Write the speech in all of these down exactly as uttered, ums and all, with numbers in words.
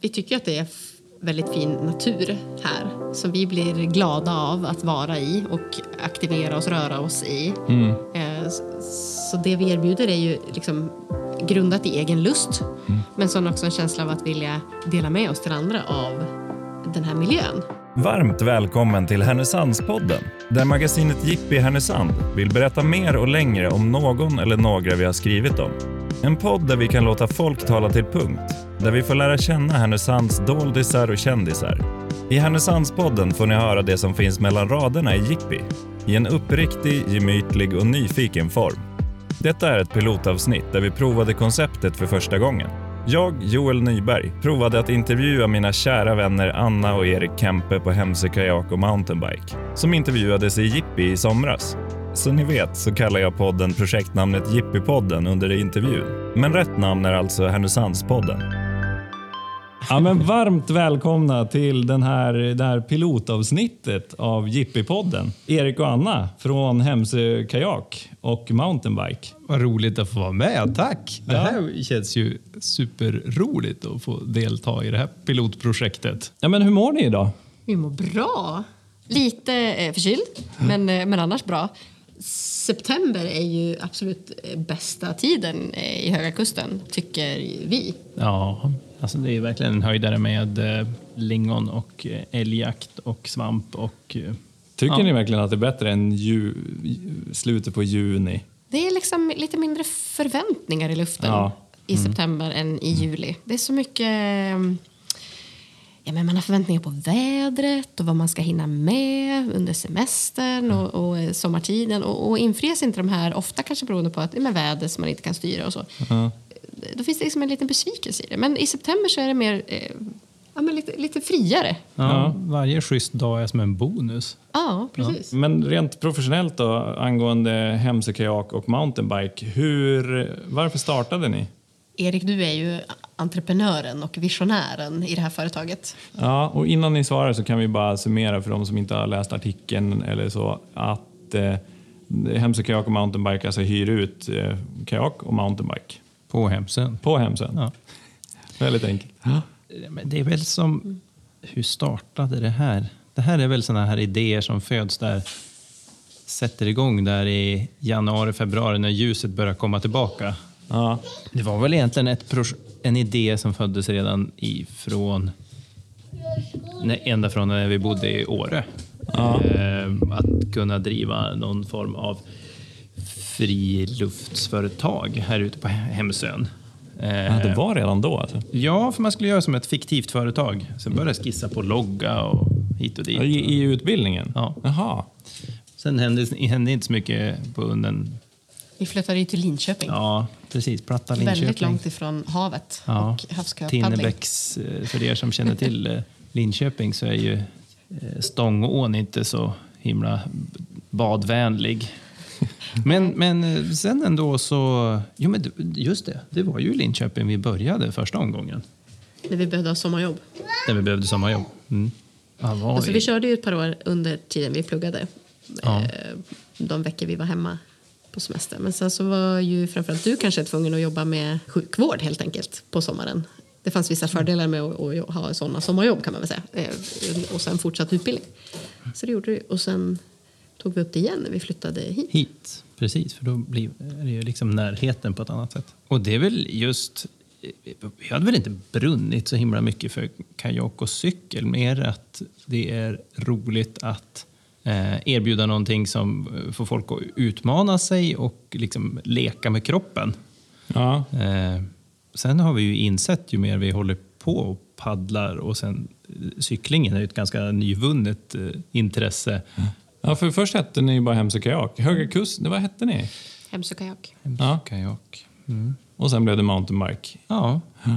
vi tycker att det är väldigt fin natur här. Så vi blir glada av att vara i och aktivera oss, röra oss i. Mm. Så det vi erbjuder är ju liksom grundat i egen lust. Mm. Men så också en känsla av att vilja dela med oss till andra av den här miljön. Varmt välkommen till Härnösandspodden, där magasinet Jippi Härnösand vill berätta mer och längre om någon eller några vi har skrivit om. En podd där vi kan låta folk tala till punkt, där vi får lära känna Härnösands doldisar och kändisar. I Härnösandspodden får ni höra det som finns mellan raderna i Jippi, i en uppriktig, gemytlig och nyfiken form. Detta är ett pilotavsnitt där vi provade konceptet för första gången. Jag, Joel Nyberg, provade att intervjua mina kära vänner Anna och Erik Kempe på Hemse Kajak och Mountainbike, som intervjuades i Jippi i somras. Så ni vet så kallar jag podden projektnamnet Jippi-podden under intervjun. Men rätt namn är alltså Härnösandspodden. Ja, men varmt välkomna till den här, det här pilotavsnittet av Jippi-podden. Erik och Anna från Hemse Kajak och Mountainbike. Vad roligt att få vara med, tack! Ja. Det här känns ju superroligt att få delta i det här pilotprojektet. Ja, men hur mår ni idag? Vi mår bra. Lite eh, förkyld, men, eh, men annars bra. September är ju absolut bästa tiden i Höga kusten, tycker vi. Ja, alltså det är verkligen en höjdare med eh, lingon och eh, älgjakt och svamp. Och, eh, tycker ja. Ni verkligen att det är bättre än ju, slutet på juni? Det är liksom lite mindre förväntningar i luften ja. i mm. september än i juli. Det är så mycket... Ja, men man har förväntningar på vädret och vad man ska hinna med under semestern och, och sommartiden. Och, och infries inte de här, ofta kanske beroende på att det är med väder som man inte kan styra och så. Mm. Då finns det liksom en liten besvikelse i det. Men i september så är det mer, eh, ja, men lite, lite friare. Ja, varje schysst dag är som en bonus. Ja, precis. Ja. Men rent professionellt då, angående Hemse Kajak och Mountainbike. Hur, varför startade ni? Erik, du är ju entreprenören och visionären i det här företaget. Ja, och innan ni svarar så kan vi bara summera för de som inte har läst artikeln eller så att eh, Hemse Kajak och Mountainbike alltså hyr ut eh, kajak och mountainbike. På Hemsön. På Hemsön, ja. Väldigt enkelt. Ja. Men det är väl som, hur startade det här? Det här är väl såna här idéer som föds där, sätter igång där i januari, februari när ljuset börjar komma tillbaka. Ja. Det var väl egentligen ett proj- en idé som föddes redan ifrån nej, ända från när vi bodde i Åre. Ja. Ehm, att kunna driva någon form av friluftsföretag här ute på Hemsön. Ehm, ja, det var redan då alltså. Ja, för man skulle göra som ett fiktivt företag. Sen började skissa på logga och hit och dit. I, i utbildningen? Ja. Jaha. Sen hände, hände inte så mycket på den. Vi flyttade ju till Linköping. Ja, precis. Platta Linköping. Väldigt långt ifrån havet ja. och havsköpaddling. Tinnebäcks, för er som känner till Linköping så är ju Stångån inte så himla badvänlig. Men, men sen ändå så... Jo, men just det. Det var ju Linköping vi började första omgången. När vi behövde ha sommarjobb. När vi behövde sommarjobb. Mm. Alltså, vi körde ju ett par år under tiden vi pluggade. Ja. De veckor vi var hemma. På semester. Men sen så var ju framförallt du kanske tvungen att jobba med sjukvård helt enkelt på sommaren. Det fanns vissa fördelar med att, att ha sådana sommarjobb kan man väl säga. Och sen fortsatt utbildning. Så det gjorde du. Och sen tog vi upp det igen när vi flyttade hit. Hit, precis. För då blir det ju liksom närheten på ett annat sätt. Och det är väl just... Jag hade väl inte brunnit så himla mycket för kajak och cykel. Mer att det är roligt att erbjuda någonting som får folk att utmana sig och liksom leka med kroppen. Ja. Sen har vi ju insett ju mer vi håller på och paddlar och sen cyklingen är ju ett ganska nyvunnet intresse. Ja, för först hette ni bara Hemse Kajak. Höga kusten, vad hette ni? Hemse Kajak. Ja, Kajak. Mm. Och sen blev det Mountainbike. Ja. Mm.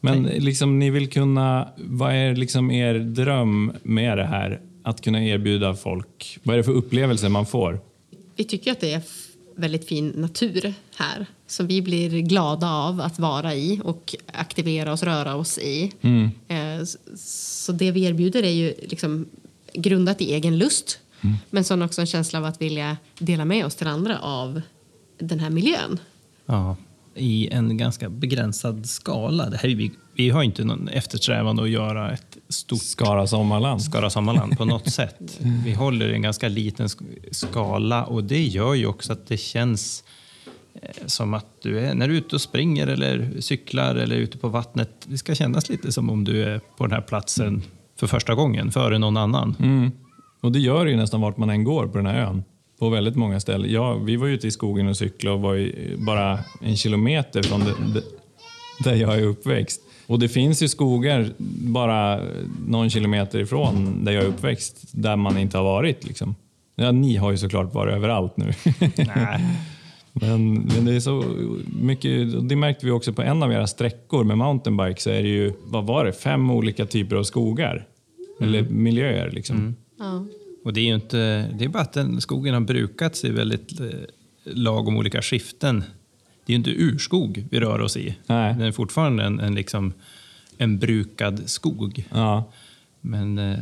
Men liksom ni vill kunna, vad är liksom er dröm med det här? Att kunna erbjuda folk. Vad är det för upplevelser man får? Vi tycker att det är väldigt fin natur här. Som vi blir glada av att vara i. Och aktivera oss, röra oss i. Mm. Så det vi erbjuder är ju liksom grundat i egen lust. Mm. Men så också en känsla av att vilja dela med oss till andra av den här miljön. Ja, i en ganska begränsad skala. Det här är ju vi har inte någon eftersträvan att göra ett stort Skara sommarland, Skara sommarland på något sätt. Vi håller en ganska liten skala, och det gör ju också att det känns som att du är, när du är ute och springer eller cyklar eller ute på vattnet, det ska kännas lite som om du är på den här platsen för första gången före någon annan. Mm. Och det gör det ju nästan vart man än går på den här ön. På väldigt många ställen. Ja, vi var ute i skogen och cyklade och var ju bara en kilometer från det, det, där jag är uppväxt. Och det finns ju skogar bara någon kilometer ifrån där jag är uppväxt, där man inte har varit liksom. Ja, ni har ju såklart varit överallt nu. Nej. Men, men det är så mycket, det märkte vi också på en av era sträckor med mountainbike, så är det ju, vad var det, fem olika typer av skogar. Mm. Eller miljöer liksom. Mm. Ja. Och det är ju inte, det är bara att den, skogen har brukats i väldigt eh, lagom olika skiften. Det är ju inte urskog vi rör oss i. Nej. Det är fortfarande en, en, liksom, en brukad skog. Ja. Men eh,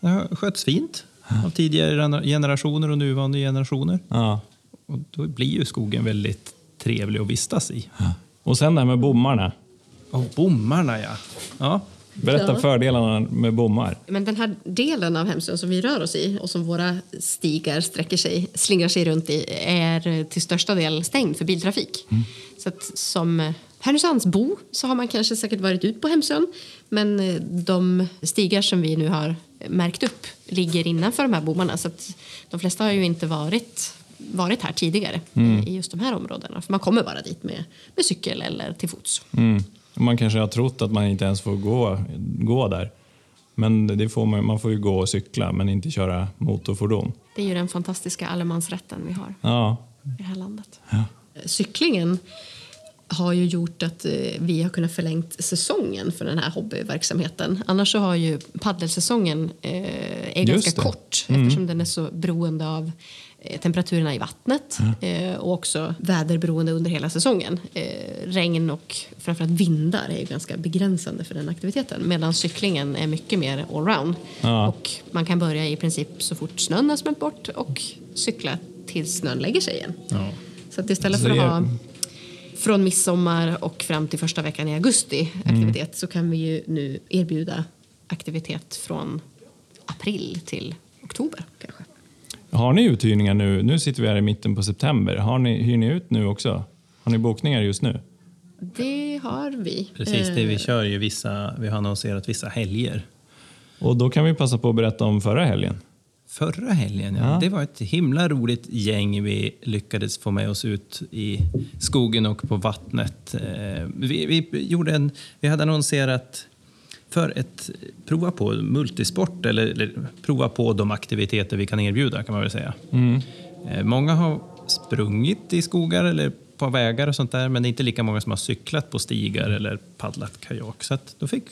det har sköts fint av tidigare generationer och nuvarande generationer. Ja. Och då blir ju skogen väldigt trevlig att vistas i. Ja. Och sen det här med bommarna. Oh, bommarna, ja. Ja. Berätta fördelarna med bommar. Men den här delen av Hemsön som vi rör oss i och som våra stigar sträcker sig, slingar sig runt i, är till största del stängd för biltrafik. Mm. Så att som Härnösandsbo så har man kanske säkert varit ut på Hemsön, men de stigar som vi nu har märkt upp ligger innanför de här bommarna, så att de flesta har ju inte varit, varit här tidigare mm. i just de här områdena, för man kommer bara dit med, med cykel eller till fots. Mm. Man kanske har trott att man inte ens får gå, gå där. Men det får man, man får ju gå och cykla, men inte köra motorfordon. Det är ju den fantastiska allemansrätten vi har ja. i det här landet. Ja. Cyklingen har ju gjort att vi har kunnat förlängt säsongen för den här hobbyverksamheten. Annars så har ju paddelsäsongen eh, är ganska kort mm. eftersom den är så beroende av temperaturerna i vattnet mm. eh, och också väderberoende under hela säsongen. Eh, regn och framförallt vindar är ju ganska begränsande för den aktiviteten, medan cyklingen är mycket mer allround. Ja. Och man kan börja i princip så fort snön har smält bort och cykla tills snön lägger sig igen. Ja. Så att istället för att ha från midsommar och fram till första veckan i augusti aktivitet mm. så kan vi ju nu erbjuda aktivitet från april till oktober kanske. Har ni uthyrningar nu? Nu sitter vi här i mitten på september. Har ni, hyr ni ut nu också? Har ni bokningar just nu? Det har vi. Precis, det vi kör ju vissa, vi har annonserat vissa helger. Och då kan vi passa på att berätta om förra helgen. Förra helgen, ja. ja. Det var ett himla roligt gäng vi lyckades få med oss ut i skogen och på vattnet. Vi, vi, gjorde en, vi hade annonserat för ett prova på multisport eller, eller prova på de aktiviteter vi kan erbjuda, kan man väl säga. Mm. Många har sprungit i skogar eller på vägar och sånt där, men det är inte lika många som har cyklat på stigar eller paddlat kajak. Så att då fick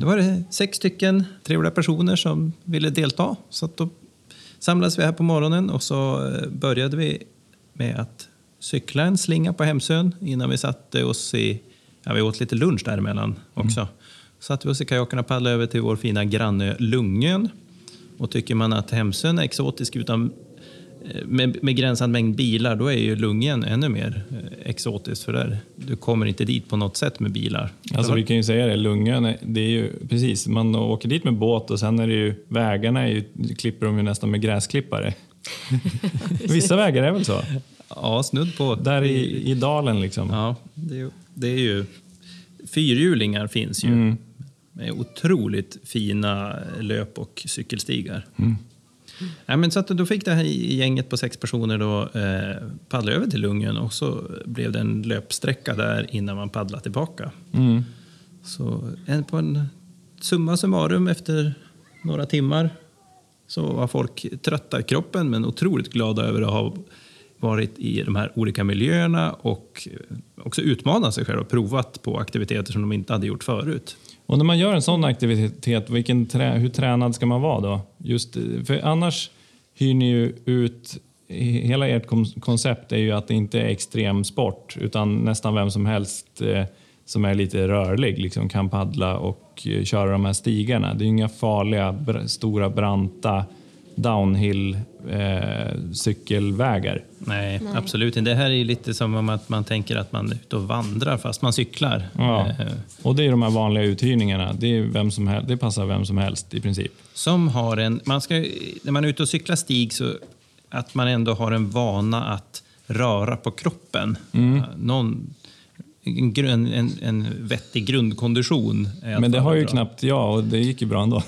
då var det sex stycken trevliga personer som ville delta, så att då samlades vi här på morgonen och så började vi med att cykla en slinga på Hemsön innan vi satte oss i, ja, vi åt lite lunch däremellan också. Mm. Satt vi oss i kajakerna och paddlade över till vår fina granne Lungön. Och tycker man att Hemsön är exotisk utan, med, med gränsad mängd bilar, då är ju Lungön ännu mer exotisk, för där du kommer inte dit på något sätt med bilar. Alltså vi kan ju säga det, Lungön, det är ju precis, man åker dit med båt och sen är det ju, vägarna är ju, klipper de ju nästan med gräsklippare. Vissa vägar är väl så? Ja, snudd på. Där i, i dalen liksom. Ja, det, det är ju, fyrhjulingar finns ju. Mm. Med otroligt fina löp- och cykelstigar. Mm. Ja, men så att då fick det här gänget på sex personer då eh, paddla över till Lungön, och så blev det en löpsträcka där innan man paddlade tillbaka. Mm. Så en, på en summa summarum efter några timmar så var folk trötta i kroppen, men otroligt glada över att ha varit i de här olika miljöerna och också utmanat sig själv och provat på aktiviteter som de inte hade gjort förut. Och när man gör en sån aktivitet, vilken trä- hur tränad ska man vara då? Just, för annars hyr ni ju ut, hela ert koncept är ju att det inte är extrem sport, utan nästan vem som helst eh, som är lite rörlig liksom, kan paddla och köra de här stigarna. Det är ju inga farliga, stora, branta downhill eh, cykelvägar. Nej, Nej, absolut inte. Det här är lite som att man tänker att man är ute och vandrar fast man cyklar. Ja. Eh. Och det är de här vanliga uthyrningarna. Det är vem som helst, det passar vem som helst i princip. Som har en, man ska, när man är ute och cyklar stig så att man ändå har en vana att röra på kroppen. Mm. Någon en, en, en vettig grundkondition. Men det har ju bra. Knappt jag och det gick ju bra ändå.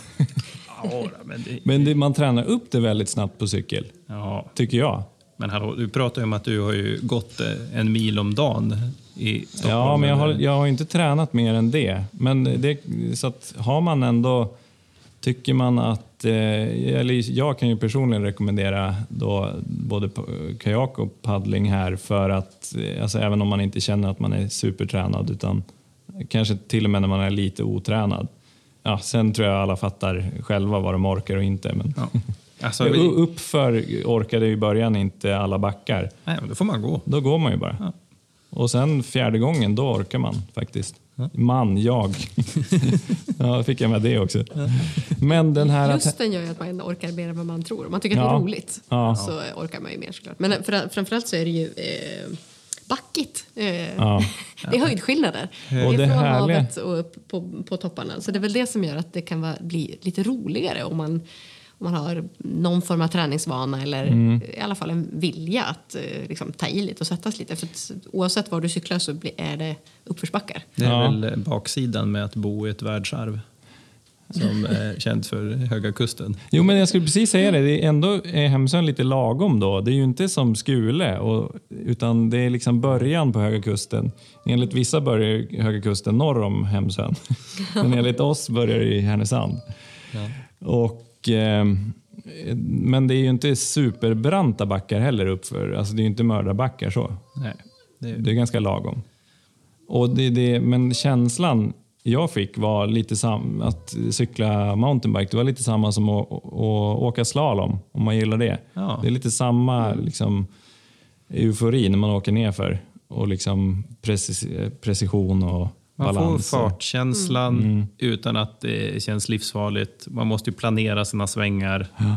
Ja, men det... men det, man tränar upp det väldigt snabbt på cykel, ja. Tycker jag. Men hallå, du pratar ju om att du har ju gått en mil om dagen i Stockholm. Ja, men jag har, jag har inte tränat mer än det. Men det, så att har man ändå, tycker man att, eller jag kan ju personligen rekommendera då både kajak och paddling här för att, alltså även om man inte känner att man är supertränad utan kanske till och med när man är lite otränad. Ja, sen tror jag alla fattar själva vad de orkar och inte. Men ja. Alltså, vi... Uppför orkade i början inte alla backar. Nej, men då får man gå. Då går man ju bara. Ja. Och sen fjärde gången, då orkar man faktiskt. Ja. Man, jag. Ja, fick jag med det också. Ja. Men den här... Lusten gör ju att man orkar mer än vad man tror. Om man tycker att ja. det är roligt ja. så orkar man ju mer såklart. Men för, framförallt så är det ju... Eh... backigt. Ja. Det är höjdskillnader. Och det är från havet och upp på, på topparna. Så det är väl det som gör att det kan vara, bli lite roligare om man, om man har någon form av träningsvana eller mm. i alla fall en vilja att liksom, ta i lite och sättas lite. För att, oavsett var du cyklar så är det uppförsbackar. Det är ja. väl baksidan med att bo i ett världsarv som är känt för Höga kusten. Jo, men jag skulle precis säga det. Det är ändå är Hemsön lite lagom då. Det är ju inte som Skule, och, utan det är liksom början på Höga kusten. Enligt vissa börjar Höga kusten norr om Hemsön. Men enligt oss börjar det i Härnösand. Ja. Och, eh, men det är ju inte superbranta backar heller uppför. Alltså det är ju inte mördarbackar så. Nej, det, är... det är ganska lagom. Och det, det, men känslan... jag fick var lite sam- att cykla mountainbike. Det var lite samma som att, att, att åka slalom, om man gillar det. Ja. Det är lite samma liksom, eufori när man åker nerför. Och liksom precis- precision och man balans. Man får fartkänslan mm. utan att det känns livsfarligt. Man måste ju planera sina svängar. Ja.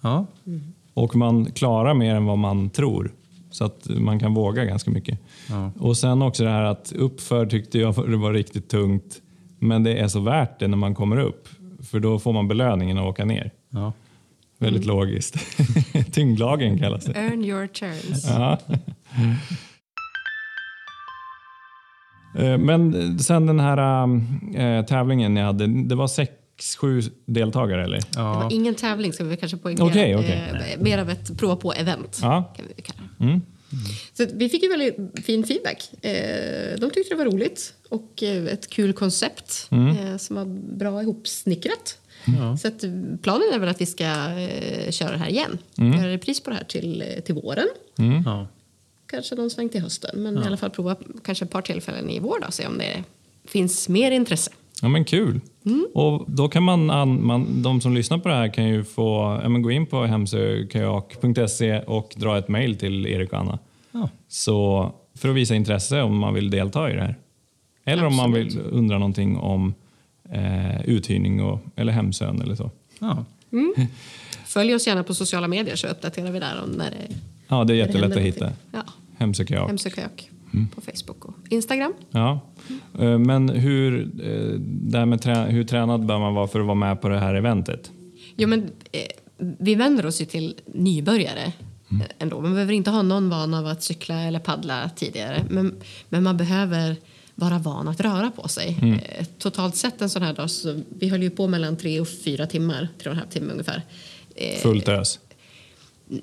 Ja. Mm. Och man klarar mer än vad man tror. Så att man kan våga ganska mycket. Ja. Och sen också det här att uppför tyckte jag det var riktigt tungt. Men det är så värt det när man kommer upp. För då får man belöningen att åka ner. Ja. Väldigt mm. logiskt. Tyngdlagen kallas det. Earn your chance. Ja. Men sen den här äh, tävlingen jag hade. Det var sex. sju deltagare eller? Ja. Det var ingen tävling ska vi kanske poängtera. Okay, okay. Eh, mer av ett prova på event ja. kan vi kalla det. Mm. Mm. Så vi fick ju väldigt fin feedback. Eh, de tyckte det var roligt och ett kul koncept mm. eh, som var bra ihopsnickrat. Ja. Så att planen är väl att vi ska eh, köra det här igen. Mm. Göra repris på det här till, till våren. Mm. Ja. Kanske någon sväng till hösten. Men ja. i alla fall prova kanske ett par tillfällen i vår då, se om det finns mer intresse. Ja, men kul. Mm. Och då kan man, man, de som lyssnar på det här kan ju få ja, men gå in på hemse kajak punkt se och dra ett mejl till Erik och Anna. Ja. Så för att visa intresse om man vill delta i det här. Eller Absolut. om man vill undra någonting om eh, uthyrning och, eller Hemsön eller så. Ja. Mm. Följ oss gärna på sociala medier så uppdaterar vi där om när det Ja, det är jättelätt att hitta. Ja. Hemse Kajak. Hemse Kajak. Mm. På Facebook och Instagram. Ja. Mm. Men hur, det här med trä- hur tränad bör man vara för att vara med på det här eventet? Jo, men vi vänder oss ju till nybörjare mm. ändå. Man behöver inte ha någon vana av att cykla eller paddla tidigare. Men, men man behöver vara van att röra på sig. Mm. Totalt sett en sån här dag, så vi höll ju på mellan tre och fyra timmar. Tre och en halv timme ungefär. Fullt ös.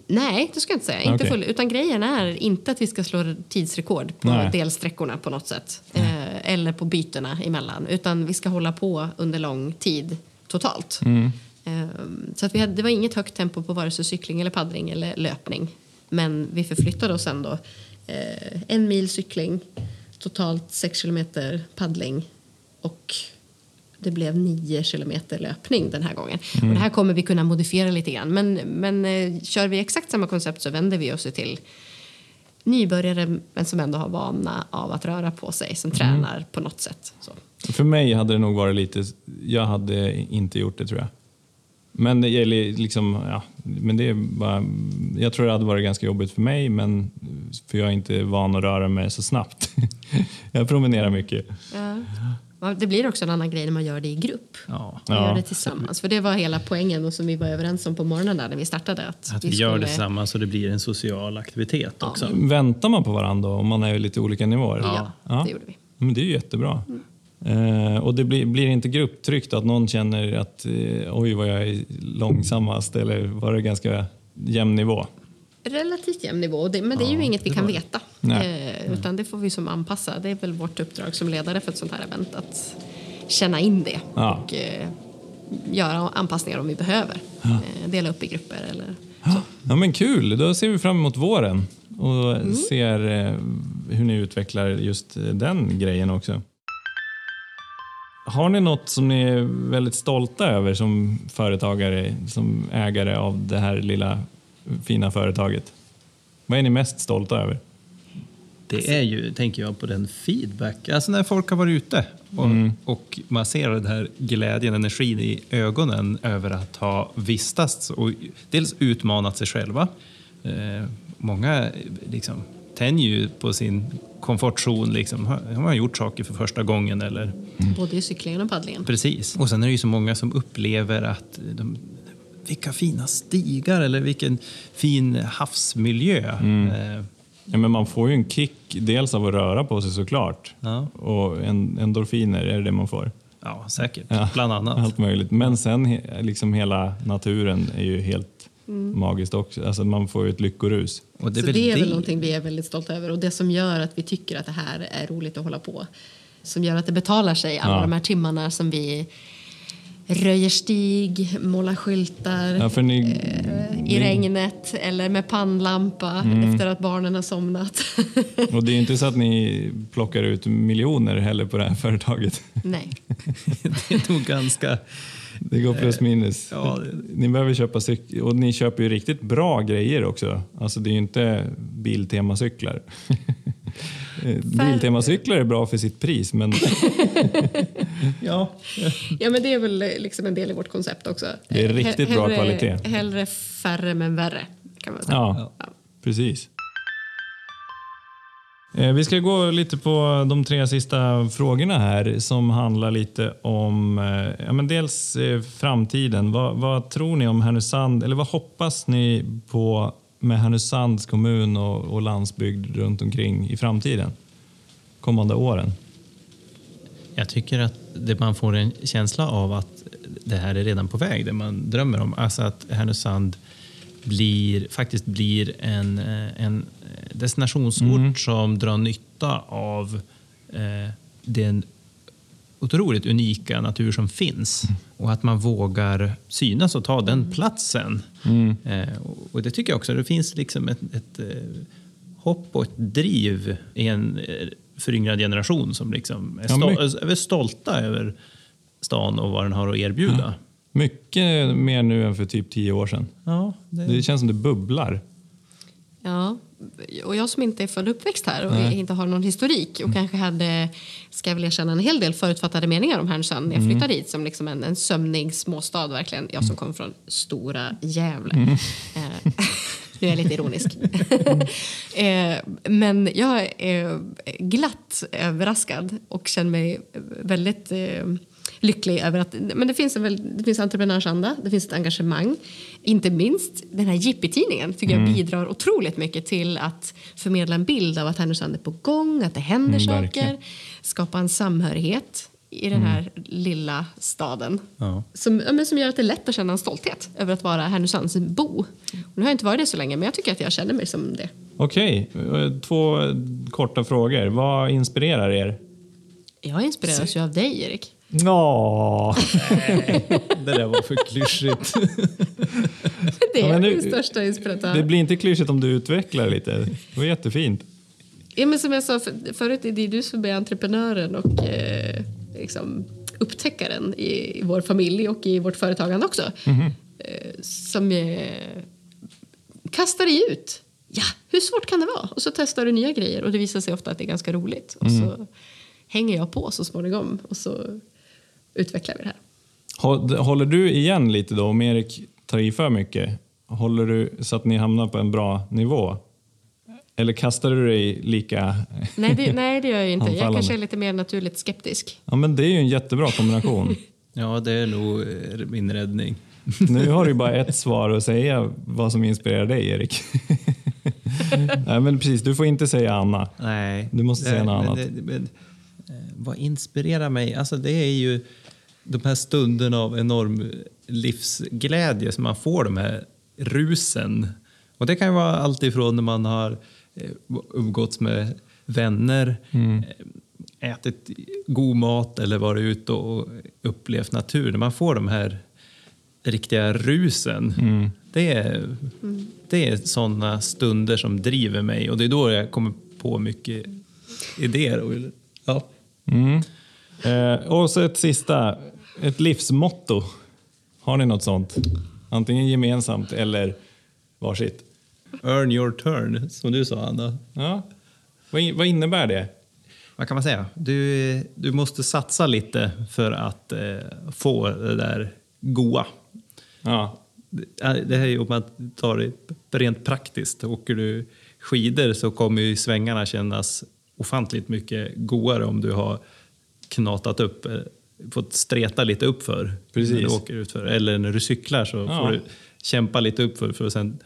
Nej, det ska jag inte säga. Okay. Inte full, utan grejen är inte att vi ska slå tidsrekord på Nej. delsträckorna på något sätt. Eh, eller på bytena emellan. Utan vi ska hålla på under lång tid totalt. Mm. Eh, så att vi hade, det var inget högt tempo på vare sig cykling eller paddling eller löpning. Men vi förflyttade oss ändå. Eh, en mil cykling, totalt sex kilometer paddling och... det blev nio kilometer löpning den här gången. Mm. Och det här kommer vi kunna modifiera lite grann. Men, men eh, kör vi exakt samma koncept så vänder vi oss till nybörjare men som ändå har vana av att röra på sig. Som mm. tränar på något sätt. Så. För mig hade det nog varit lite... jag hade inte gjort det tror jag. Men det gäller liksom, ja, men det är bara, jag tror det hade varit ganska jobbigt för mig, men för jag är inte van att röra mig så snabbt. Jag promenerar mycket. Ja. Det blir också en annan grej när man gör det i grupp. Ja. Man gör det tillsammans. För det var hela poängen och som vi var överens om på morgonen där när vi startade. Att, att vi, vi skulle... gör det tillsammans så det blir en social aktivitet ja. också. Väntar man på varandra om man är i lite olika nivåer? Ja, ja. Det gjorde vi. Men det är ju jättebra. Mm. Uh, och det blir, blir inte grupptryckt att någon känner att uh, oj vad jag är långsammast, eller var det ganska jämn nivå? Relativt jämn nivå, det, men det är ju ja, inget vi kan det. veta. Uh, utan det får vi som anpassa. Det är väl vårt uppdrag som ledare för ett sånt här event att känna in det ja. och uh, göra anpassningar om vi behöver. Ja. Uh, dela upp i grupper eller ja. så. Ja, men kul, då ser vi fram emot våren och mm. ser uh, hur ni utvecklar just den grejen också. Har ni något som ni är väldigt stolta över som företagare, som ägare av det här lilla fina företaget? Vad är ni mest stolta över? Det är ju, tänker jag, på den feedback. Alltså när folk har varit ute och, mm. och man ser den här glädjen, energin i ögonen över att ha vistats och dels utmanat sig själva. Eh, många liksom tänjer ju på sin komfortzon, liksom. Har man gjort saker för första gången eller... Mm. Både i cyklingen och paddlingen. Precis. Och sen är det ju så många som upplever att de, vilka fina stigar eller vilken fin havsmiljö. Mm. Eh. Ja, men man får ju en kick dels av att röra på sig såklart. Ja. Och en, endorfiner är det man får. Ja, säkert. Ja. Bland annat. Allt möjligt. Men sen liksom hela naturen är ju helt... Mm. magiskt också. Alltså man får ju ett lyckorus. Och det är så väl det är väl det. Någonting vi är väldigt stolta över. Och det som gör att vi tycker att det här är roligt att hålla på. Som gör att det betalar sig alla ja. de här timmarna som vi röjer stig, målar skyltar ja, ni... eh, i regnet eller med pannlampa mm. efter att barnen har somnat. Och det är ju inte så att ni plockar ut miljoner heller på det här företaget. Nej. Det är nog ganska... Det går plus minus. Ja, det... Ni behöver köpa cyklar. Och ni köper ju riktigt bra grejer också. Alltså det är ju inte Biltemacyklar. Biltemacyklar är bra för sitt pris, men... ja. ja, men det är väl liksom en del i vårt koncept också. Det är riktigt He- hellre, bra kvalitet. Hellre färre men värre, kan man säga. Ja, ja. Precis. Vi ska gå lite på de tre sista frågorna här som handlar lite om ja, men dels framtiden. Vad, vad tror ni om Härnösand, eller vad hoppas ni på med Härnösands kommun och, och landsbygd runt omkring i framtiden, kommande åren? Jag tycker att det, man får en känsla av att det här är redan på väg, det man drömmer om. Alltså att Härnösand blir, faktiskt blir en, en destinationsort mm. som drar nytta av eh, den otroligt unika natur som finns. Mm. Och att man vågar synas och ta den platsen. Mm. Eh, och, och det tycker jag också. Det finns liksom ett, ett eh, hopp och ett driv i en eh, föryngrad generation som liksom är, stol- ja, är stolta över stan och vad den har att erbjuda. Ja. Mycket mer nu än för typ tio år sedan. Ja, det... det känns som det bubblar. Ja, och jag som inte är född uppväxt här och Nej. inte har någon historik och mm. kanske hade, ska jag väl erkänna, en hel del förutfattade meningar om Härnösand när jag flyttade mm. hit som liksom en, en sömnig småstad verkligen. Jag som kom från Stora Gävle. Mm. Eh, nu är jag lite ironisk. eh, men jag är glatt överraskad och känner mig väldigt... Eh, lycklig över att men det finns en väl, det finns entreprenörsanda, det finns ett engagemang, inte minst den här Jippi-tidningen tycker mm. jag bidrar otroligt mycket till att förmedla en bild av att Härnösand är på gång, att det händer mm, saker verkligen. Skapa en samhörighet i den här mm. lilla staden ja. som, ja, men som gör att det är lätt att känna en stolthet över att vara Härnösands bo. Och nu har jag inte varit det så länge, men jag tycker att jag känner mig som det. Okej, okay. Två korta frågor. Vad inspirerar er? Jag inspireras så... ju av dig, Erik. Nå, det där var för klyschigt. Det är ja, det, den största inspiratören. Det blir inte klyschigt om du utvecklar lite. Det var jättefint. Ja, men som jag sa för, förut, det är du som är entreprenören och eh, liksom upptäckaren i, i vår familj och i vårt företagande också. Mm-hmm. Eh, som eh, kastar dig ut. Ja, hur svårt kan det vara? Och så testar du nya grejer och det visar sig ofta att det är ganska roligt. Och mm. så hänger jag på så småningom och så utvecklar vi det här. Håller du igen lite då om Erik tar i för mycket? Håller du så att ni hamnar på en bra nivå? Eller kastar du dig lika? Nej, det, nej, det gör jag inte. Jag kanske är lite mer naturligt skeptisk. Ja, men det är ju en jättebra kombination. Ja, det är nog min räddning. Nu har du bara ett svar att säga vad som inspirerar dig, Erik. Nej, men precis. Du får inte säga Anna. Nej. Du måste det, säga något annat. Det, men, vad inspirerar mig? Alltså, det är ju de här stunderna av enorm livsglädje som man får, de här rusen. Och det kan ju vara allt ifrån när man har umgåtts med vänner, mm. ätit god mat eller varit ute och upplevt natur. När man får de här riktiga rusen. Mm. Det är, mm. det är sådana stunder som driver mig. Och det är då jag kommer på mycket idéer. Och, ja. Mm. Eh, och så ett sista. Ett livsmotto. Har ni något sånt? Antingen gemensamt eller varsitt. Earn your turn, som du sa, Anna. Ja. Vad, vad innebär det? Vad kan man säga? Du, du måste satsa lite för att eh, få det där goa. Ja. Det, det här är ju om man tar det rent praktiskt. Åker du skidor så kommer ju svängarna kännas ofantligt mycket godare om du har knatat upp, fått streta lite upp för. Precis. När du åker ut för. Eller när du cyklar så ja. får du kämpa lite upp för, för att sen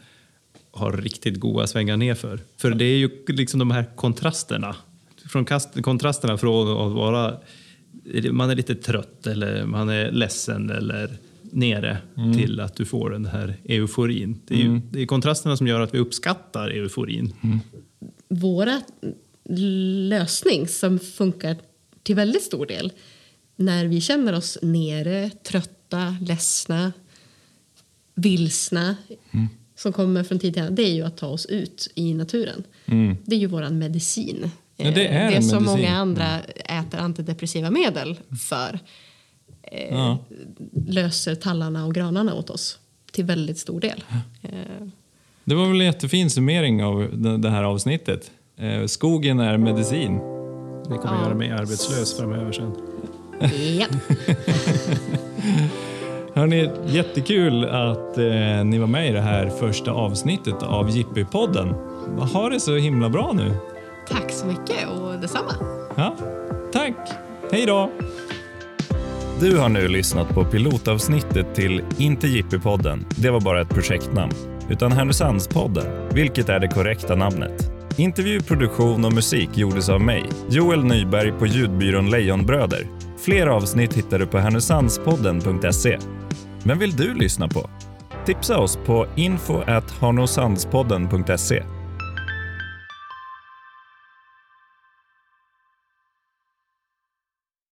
ha riktigt goda svängar ner för. För det är ju liksom de här kontrasterna. Från kast, kontrasterna från att vara, man är lite trött eller man är ledsen eller nere mm. till att du får den här euforin. Det är, ju, mm. det är kontrasterna som gör att vi uppskattar euforin. Mm. Våra lösning som funkar till väldigt stor del när vi känner oss nere, trötta, ledsna, vilsna mm. som kommer från tid till annan, det är ju att ta oss ut i naturen. Mm. Det är ju våran medicin. Ja, det är det som medicin. Många andra äter antidepressiva medel för. Ja. Löser tallarna och granarna åt oss till väldigt stor del. Det var väl en jättefin summering av det här avsnittet. Skogen är medicin. Det kommer ja. göra mig arbetslös framöver sen. Ja. Hörrni, jättekul att eh, ni var med i det här första avsnittet av Jippi-podden. Ha det så himla bra nu. Tack så mycket och detsamma. Ja, tack. Hej då. Du har nu lyssnat på pilotavsnittet till Inte Jippi-podden. Det var bara ett projektnamn. Utan Härnösandspodden, vilket är det korrekta namnet. Intervju, produktion och musik gjordes av mig, Joel Nyberg på ljudbyrån Lejonbröder. Fler avsnitt hittar du på härnösandspodden punkt se. Men vill du lyssna på? Tipsa oss på info at härnösandspodden punkt se.